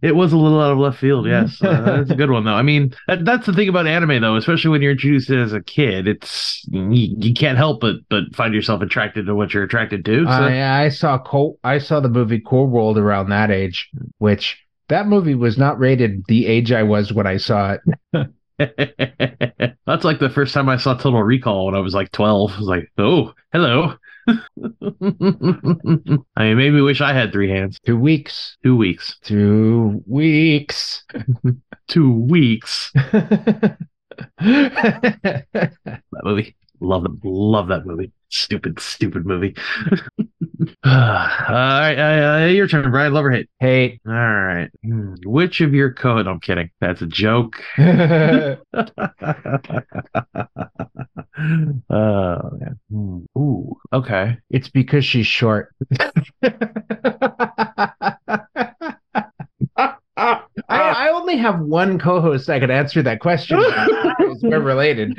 It was a little out of left field, yes. Uh, that's a good one, though. I mean, that, that's the thing about anime, though, especially when you're introduced as a kid. It's you, you can't help but but find yourself attracted to what you're attracted to. So. Uh, yeah, I saw Cold, I saw the movie Cold World around that age, which that movie was not rated the age I was when I saw it. That's like the first time I saw Total Recall when I was like twelve. I was like, oh, hello. I mean, maybe wish I had three hands. Two weeks. Two weeks. Two weeks. Two weeks. That movie. Love them. Love that movie. Stupid, stupid movie. All right, uh, your turn, Brian. Love or hate? Hate. All right. Which of your co? No, I'm kidding. That's a joke. Oh man. Ooh. Okay. It's because she's short. I, I only have one co-host that could answer that question. We're related.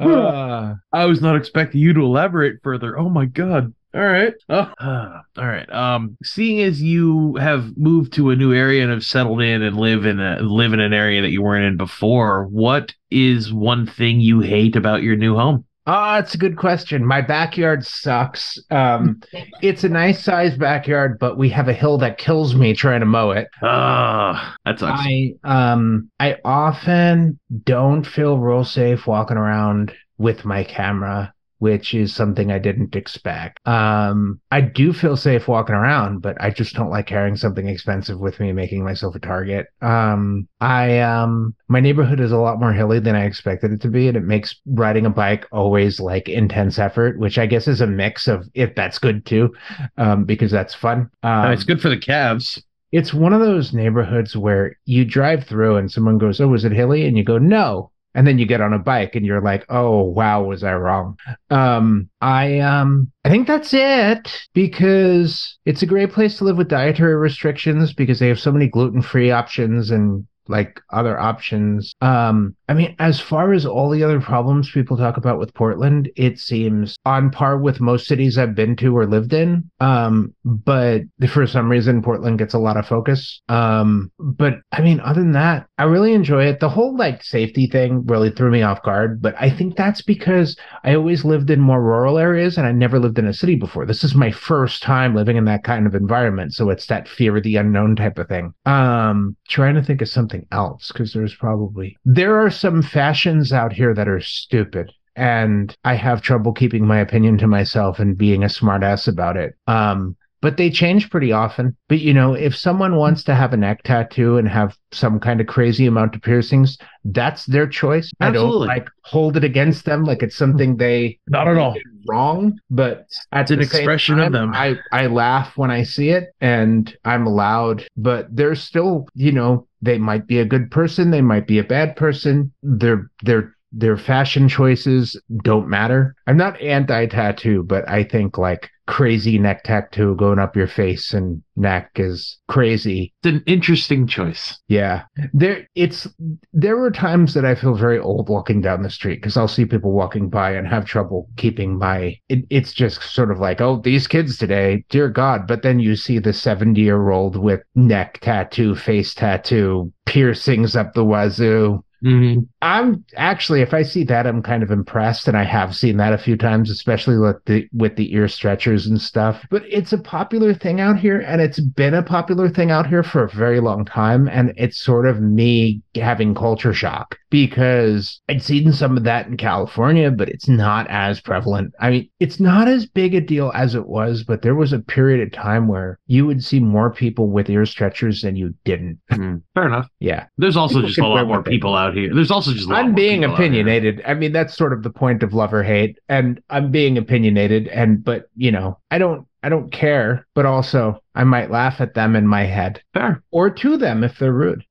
uh, I was not expecting you to elaborate further. Oh my god. All right. Oh. Uh, all right. Um, seeing as you have moved to a new area and have settled in and live in a, live in an area that you weren't in before, what is one thing you hate about your new home? Ah, oh, it's a good question. My backyard sucks. Um, it's a nice sized backyard, but we have a hill that kills me trying to mow it. Ah, oh, that sucks. I um, I often don't feel real safe walking around with my camera, which is something I didn't expect. Um, I do feel safe walking around, but I just don't like carrying something expensive with me, making myself a target. Um, I um. My neighborhood is a lot more hilly than I expected it to be, and it makes riding a bike always like intense effort, which I guess is a mix of if that's good too, um, because that's fun. Um, it's good for the calves. It's one of those neighborhoods where you drive through and someone goes, "Oh, is it hilly?" And you go, "No." And then you get on a bike and you're like, "Oh, wow, was I wrong?" Um, I um, I think that's it, because it's a great place to live with dietary restrictions because they have so many gluten-free options and like other options. Um, I mean, as far as all the other problems people talk about with Portland, it seems on par with most cities I've been to or lived in. Um, but for some reason, Portland gets a lot of focus. Um, but I mean, other than that, I really enjoy it. The whole like safety thing really threw me off guard, but I think that's because I always lived in more rural areas and I never lived in a city before. This is my first time living in that kind of environment. So it's that fear of the unknown type of thing. Um, trying to think of something else, because there's probably there are some fashions out here that are stupid, and I have trouble keeping my opinion to myself and being a smartass about it. Um, but they change pretty often. But you know, if someone wants to have a neck tattoo and have some kind of crazy amount of piercings, that's their choice. Absolutely. I don't like hold it against them like it's something they not at all wrong, but at it's an expression time, of them. I, I laugh when I see it and I'm allowed, but they're still, you know, they might be a good person, they might be a bad person. They're they're Their fashion choices don't matter. I'm not anti-tattoo, but I think like crazy neck tattoo going up your face and neck is crazy. It's an interesting choice. Yeah. There it's there were times that I feel very old walking down the street because I'll see people walking by and have trouble keeping my... It, it's just sort of like, oh, these kids today, dear God. But then you see the seventy-year-old with neck tattoo, face tattoo, piercings up the wazoo. Mm-hmm. I'm actually, if I see that, I'm kind of impressed, and I have seen that a few times, especially with the with the ear stretchers and stuff. But it's a popular thing out here, and it's been a popular thing out here for a very long time, and it's sort of me having culture shock because I'd seen some of that in California, but it's not as prevalent. I mean, it's not as big a deal as it was, but there was a period of time where you would see more people with ear stretchers than you didn't. Mm, fair enough. Yeah. There's also people just a lot more people out here. There's also just a lot I'm more being opinionated. I mean, that's sort of the point of love or hate, and I'm being opinionated, and but you know, I don't I don't care, but also I might laugh at them in my head. Fair. Or to them if they're rude.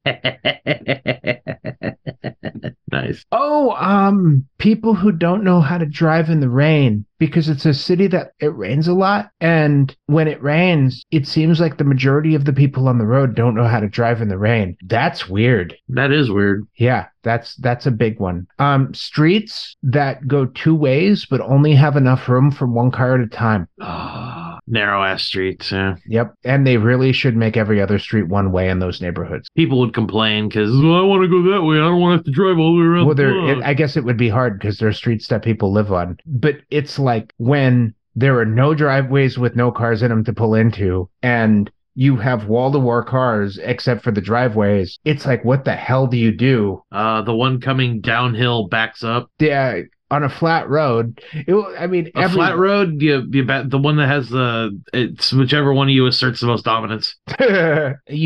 Nice. Oh, um, people who don't know how to drive in the rain, because it's a city that it rains a lot. And when it rains, it seems like the majority of the people on the road don't know how to drive in the rain. That's weird. That is weird. Yeah, that's that's a big one. Um, streets that go two ways, but only have enough room for one car at a time. Oh. Narrow-ass streets, yeah. Yep, and they really should make every other street one way in those neighborhoods. People would complain because, well, I want to go that way. I don't want to have to drive all the way around. Well, the it, I guess it would be hard because there are streets that people live on. But it's like when there are no driveways with no cars in them to pull into, and you have wall-to-wall cars except for the driveways. It's like, what the hell do you do? Uh, the one coming downhill backs up. Yeah. On a flat road, it, I mean, a every... flat road. You, you bet the one that has the it's whichever one of you asserts the most dominance. you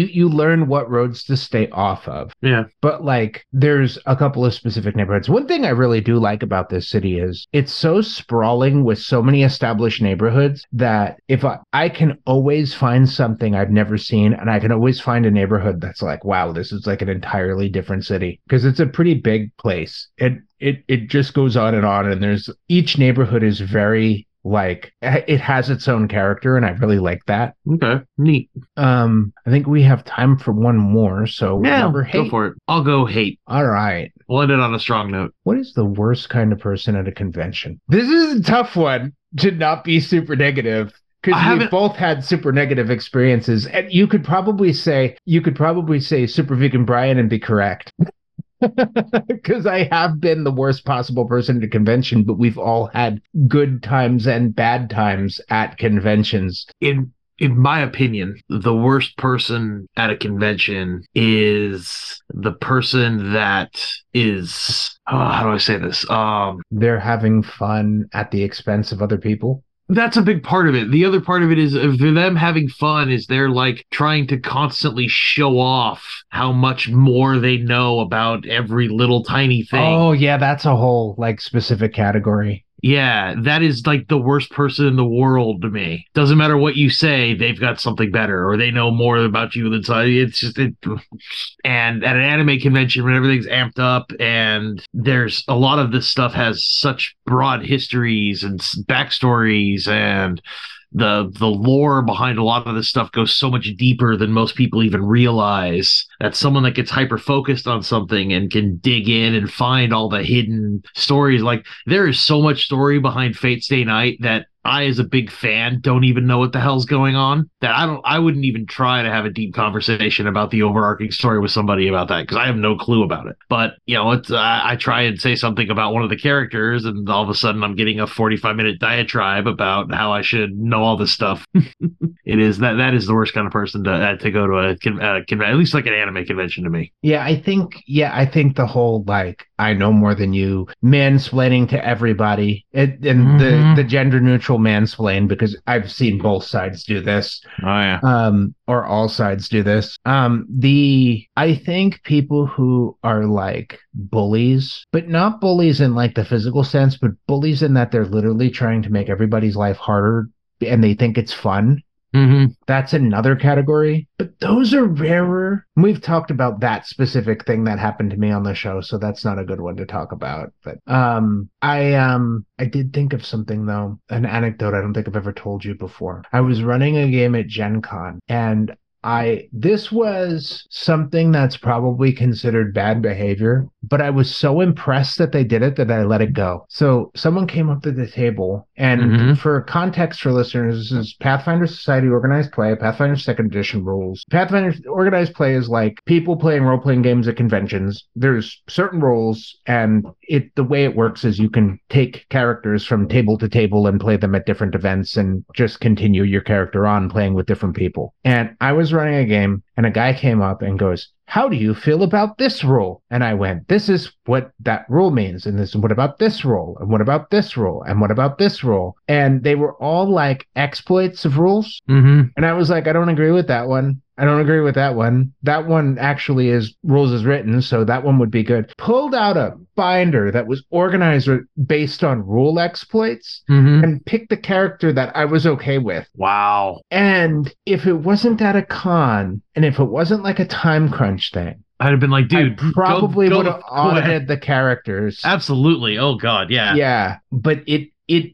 you learn what roads to stay off of. Yeah, but like there's a couple of specific neighborhoods. One thing I really do like about this city is it's so sprawling with so many established neighborhoods that if I, I can always find something I've never seen, and I can always find a neighborhood that's like, wow, this is like an entirely different city because it's a pretty big place. It. It it just goes on and on, and there's each neighborhood is very like it has its own character, and I really like that. Okay, neat. Um, I think we have time for one more, so yeah, number hate. Go for it. I'll go hate. All right, we'll end it on a strong note. What is the worst kind of person at a convention? This is a tough one to not be super negative. Because we've both had super negative experiences, and you could probably say you could probably say Super Vegan Brian and be correct. Because I have been the worst possible person at a convention, but we've all had good times and bad times at conventions. In in my opinion, the worst person at a convention is the person that is, oh, how do I say this? Um, they're having fun at the expense of other people. That's a big part of it. The other part of it is for them having fun is they're like trying to constantly show off how much more they know about every little tiny thing. Oh, yeah. That's a whole like specific category. Yeah. That is like the worst person in the world to me. Doesn't matter what you say. They've got something better or they know more about you than somebody. It's just it. And at an anime convention when everything's amped up and there's a lot of this stuff has such broad histories and backstories, and the the lore behind a lot of this stuff goes so much deeper than most people even realize, that someone that gets hyper focused on something and can dig in and find all the hidden stories, like there is so much story behind Fate Stay Night that I, as a big fan, don't even know what the hell's going on. That I don't. I wouldn't even try to have a deep conversation about the overarching story with somebody about that because I have no clue about it. But you know, it's, I, I try and say something about one of the characters, and all of a sudden, I'm getting a forty-five minute diatribe about how I should know all this stuff. It is that that is the worst kind of person to uh, to go to a, a, a at least like an anime convention to me. Yeah, I think. Yeah, I think the whole like I know more than you mansplaining to everybody, it, and mm-hmm. the the gender neutral. Mansplain, because I've seen both sides do this. Oh yeah. Um, or all sides do this. Um, the I think people who are like bullies, but not bullies in like the physical sense, but bullies in that they're literally trying to make everybody's life harder and they think it's fun. Mm-hmm. That's another category, but those are rarer. We've talked about that specific thing that happened to me on the show, so that's not a good one to talk about. But um, I um, I did think of something, though, an anecdote I don't think I've ever told you before. I was running a game at Gen Con, and I this was something that's probably considered bad behavior, but I was so impressed that they did it that I let it go. So someone came up to the table, and mm-hmm. for context for listeners, this is Pathfinder Society Organized Play, Pathfinder Second Edition rules. Pathfinder Organized Play is like people playing role-playing games at conventions. There's certain rules, and it the way it works is you can take characters from table to table and play them at different events and just continue your character on playing with different people. And I was running a game, and a guy came up and goes, "How do you feel about this rule?" And I went, "This is what that rule means. And this, what about this rule? And what about this rule? And what about this rule?" And they were all like exploits of rules. Mm-hmm. And I was like, I don't agree with that one. I don't agree with that one. That one actually is rules as written, so that one would be good. Pulled out a binder that was organized based on rule exploits mm-hmm. and picked the character that I was okay with. Wow. And if it wasn't at a con, and if it wasn't like a time crunch thing, I'd have been like, dude, I probably would have audited the characters. Absolutely. Oh, God. Yeah. Yeah. But it, it,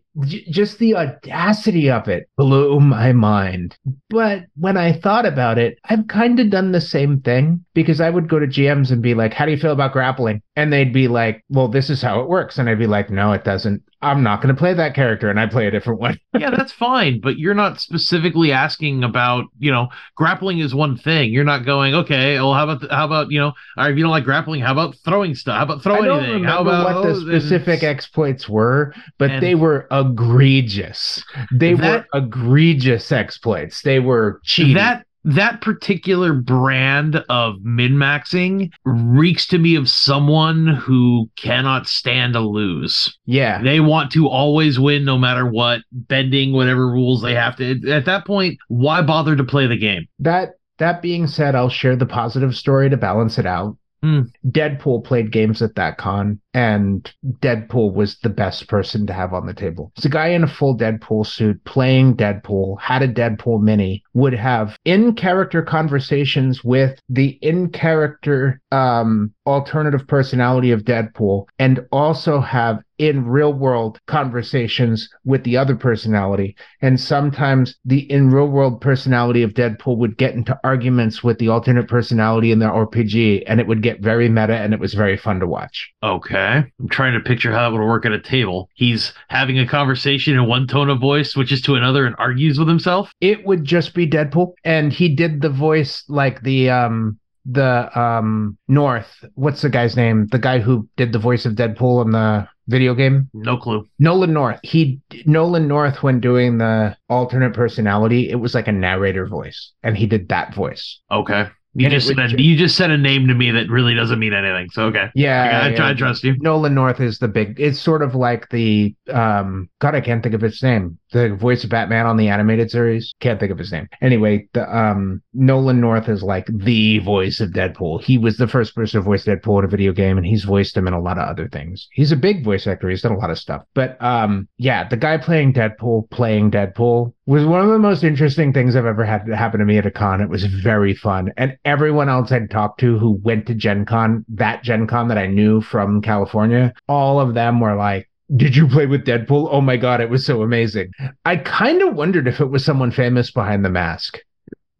just the audacity of it blew my mind. But when I thought about it, I've kind of done the same thing, because I would go to G Ms and be like, "How do you feel about grappling?" And they'd be like, "Well, this is how it works." And I'd be like, "No, it doesn't. I'm not going to play that character." And I play a different one. Yeah, that's fine. But you're not specifically asking about, you know, grappling is one thing. You're not going, okay, well, how about, th- how about, you know, all right, if you don't like grappling, how about throwing stuff? How about throwing anything? How about, I don't remember what oh, the specific it's... exploits were, but and... they were egregious. They that... were egregious exploits. They were cheating. That... That particular brand of min-maxing reeks to me of someone who cannot stand to lose. Yeah. They want to always win no matter what, bending whatever rules they have to. At that point, why bother to play the game? That that being said, I'll share the positive story to balance it out. Mm. Deadpool played games at that con, and Deadpool was the best person to have on the table. It's a guy in a full Deadpool suit playing Deadpool, had a Deadpool mini, would have in-character conversations with the in-character um, alternative personality of Deadpool, and also have in real world conversations with the other personality. And sometimes the in real world personality of Deadpool would get into arguments with the alternate personality in their R P G, and it would get very meta, and it was very fun to watch. Okay. I'm trying to picture how it would work at a table. He's having a conversation in one tone of voice, switches to another, and argues with himself. It would just be Deadpool. And he did the voice like the, um, the, um, North. What's the guy's name? The guy who did the voice of Deadpool in the video game? No clue. Nolan North. He Nolan North, when doing the alternate personality, it was like a narrator voice, and he did that voice. Okay. You and just said would, you just said a name to me that really doesn't mean anything. So okay, yeah, okay, I, yeah. I trust you. Nolan North is the big. It's sort of like the um. God, I can't think of its name. The voice of Batman on the animated series. Can't think of his name. Anyway, the um Nolan North is like the voice of Deadpool. He was the first person to voice Deadpool in a video game, and he's voiced him in a lot of other things. He's a big voice actor. He's done a lot of stuff. But um, yeah, the guy playing Deadpool, playing Deadpool. was one of the most interesting things I've ever had happen to me at a con. It was very fun. And everyone else I'd talked to who went to Gen Con, that Gen Con that I knew from California, all of them were like, "Did you play with Deadpool? Oh my God, it was so amazing." I kind of wondered if it was someone famous behind the mask.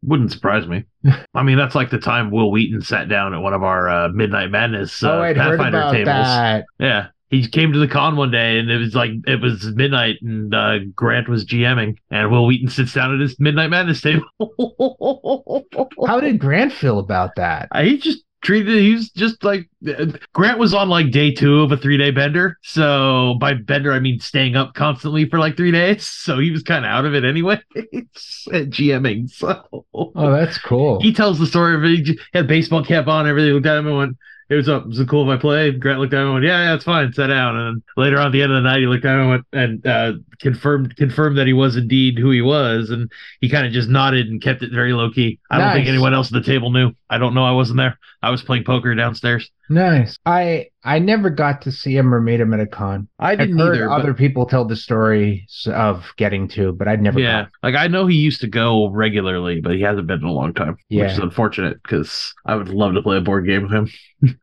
Wouldn't surprise me. I mean, that's like the time Will Wheaton sat down at one of our uh, Midnight Madness uh, oh, I'd Pathfinder heard about tables. That. Yeah. He came to the con one day, and it was like it was midnight, and uh, Grant was GMing, and Will Wheaton sits down at his Midnight Madness table. How did Grant feel about that? He just treated. He was just like Grant was on like day two of a three day bender. So by bender, I mean staying up constantly for like three days. So he was kind of out of it anyway at GMing. So oh, that's cool. He tells the story of he had a baseball cap on, everything looked at him and went, "Hey, what's up? Is it cool if I play?" Grant looked at him and went, "Yeah, yeah, it's fine. Sit down." And then later on at the end of the night, he looked at him and, went, and uh, confirmed confirmed that he was indeed who he was. And he kind of just nodded and kept it very low key. I nice. don't think anyone else at the table knew. I don't know. I wasn't there. I was playing poker downstairs. Nice. I I never got to see him or meet him at a con. I didn't I've heard either. Other but... people tell the story of getting to, but I'd never. Yeah, gone. Like I know he used to go regularly, but he hasn't been in a long time, yeah. which is unfortunate because I would love to play a board game with him.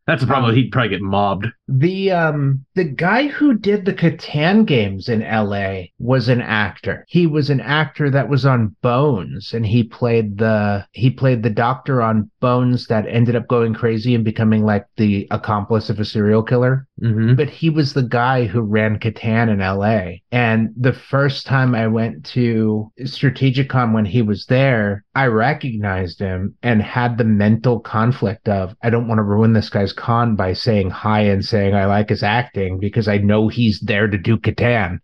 That's a problem. Um, He'd probably get mobbed. The um the guy who did the Catan games in L A was an actor. He was an actor that was on Bones, and he played the he played the doctor on Bones that ended up going crazy and becoming like the accomplice of a serial killer, mm-hmm. but he was the guy who ran Catan in L A. And the first time I went to Strategicon when he was there, I recognized him and had the mental conflict of, I don't want to ruin this guy's con by saying hi and saying I like his acting because I know he's there to do Catan.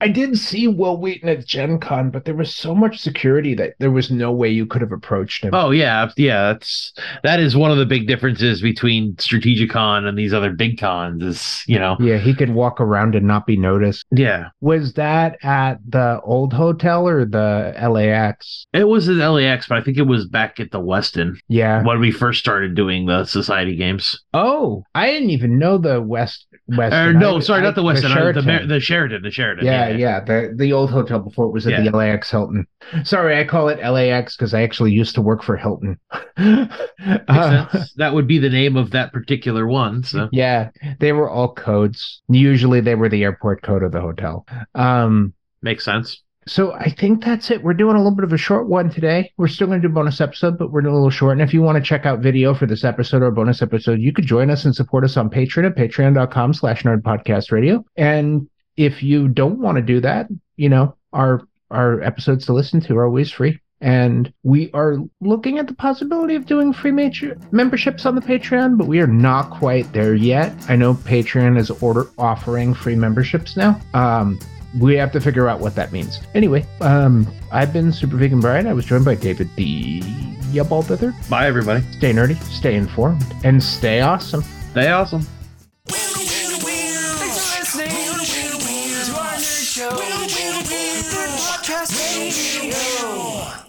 I did see Will Wheaton at Gen Con, but there was so much security that there was no way you could have approached him. Oh, yeah. Yeah. That's, that is one of the big differences between Strategicon and these other big cons is, you know. Yeah, he could walk around and not be noticed. Yeah. Was that at the old hotel or the L A X? It was at L A X, but I think it was back at the Westin. Yeah. When we first started doing the Society games. Oh, I didn't even know the West Westin. Or, no, I, sorry, I, not the Westin. The Sheraton. I, the, the Sheraton. The Sheraton. Yeah, yeah. yeah. The, the old hotel before it was at yeah. the L A X Hilton. Sorry, I call it L A X because I actually used to work for Hilton. uh, sense. That would be the name of that particular one. So. Yeah, they were all codes. Usually they were the airport code of the hotel. Um, Makes sense. So I think that's it. We're doing a little bit of a short one today. We're still going to do a bonus episode, but we're doing a little short. And if you want to check out video for this episode or a bonus episode, you could join us and support us on Patreon at patreon.com slash Nerd Podcast Radio. And if you don't want to do that, you know, our our episodes to listen to are always free. And we are looking at the possibility of doing free major memberships on the Patreon, but we are not quite there yet. I know Patreon is order offering free memberships now. Um, we have to figure out what that means. Anyway, um, I've been Super Vegan Brian. I was joined by David the Yabald the Third. Bye, everybody. Stay nerdy, stay informed, and stay awesome. Stay awesome. Thanks for listening to our nerd show. Nerd Podcast Radio.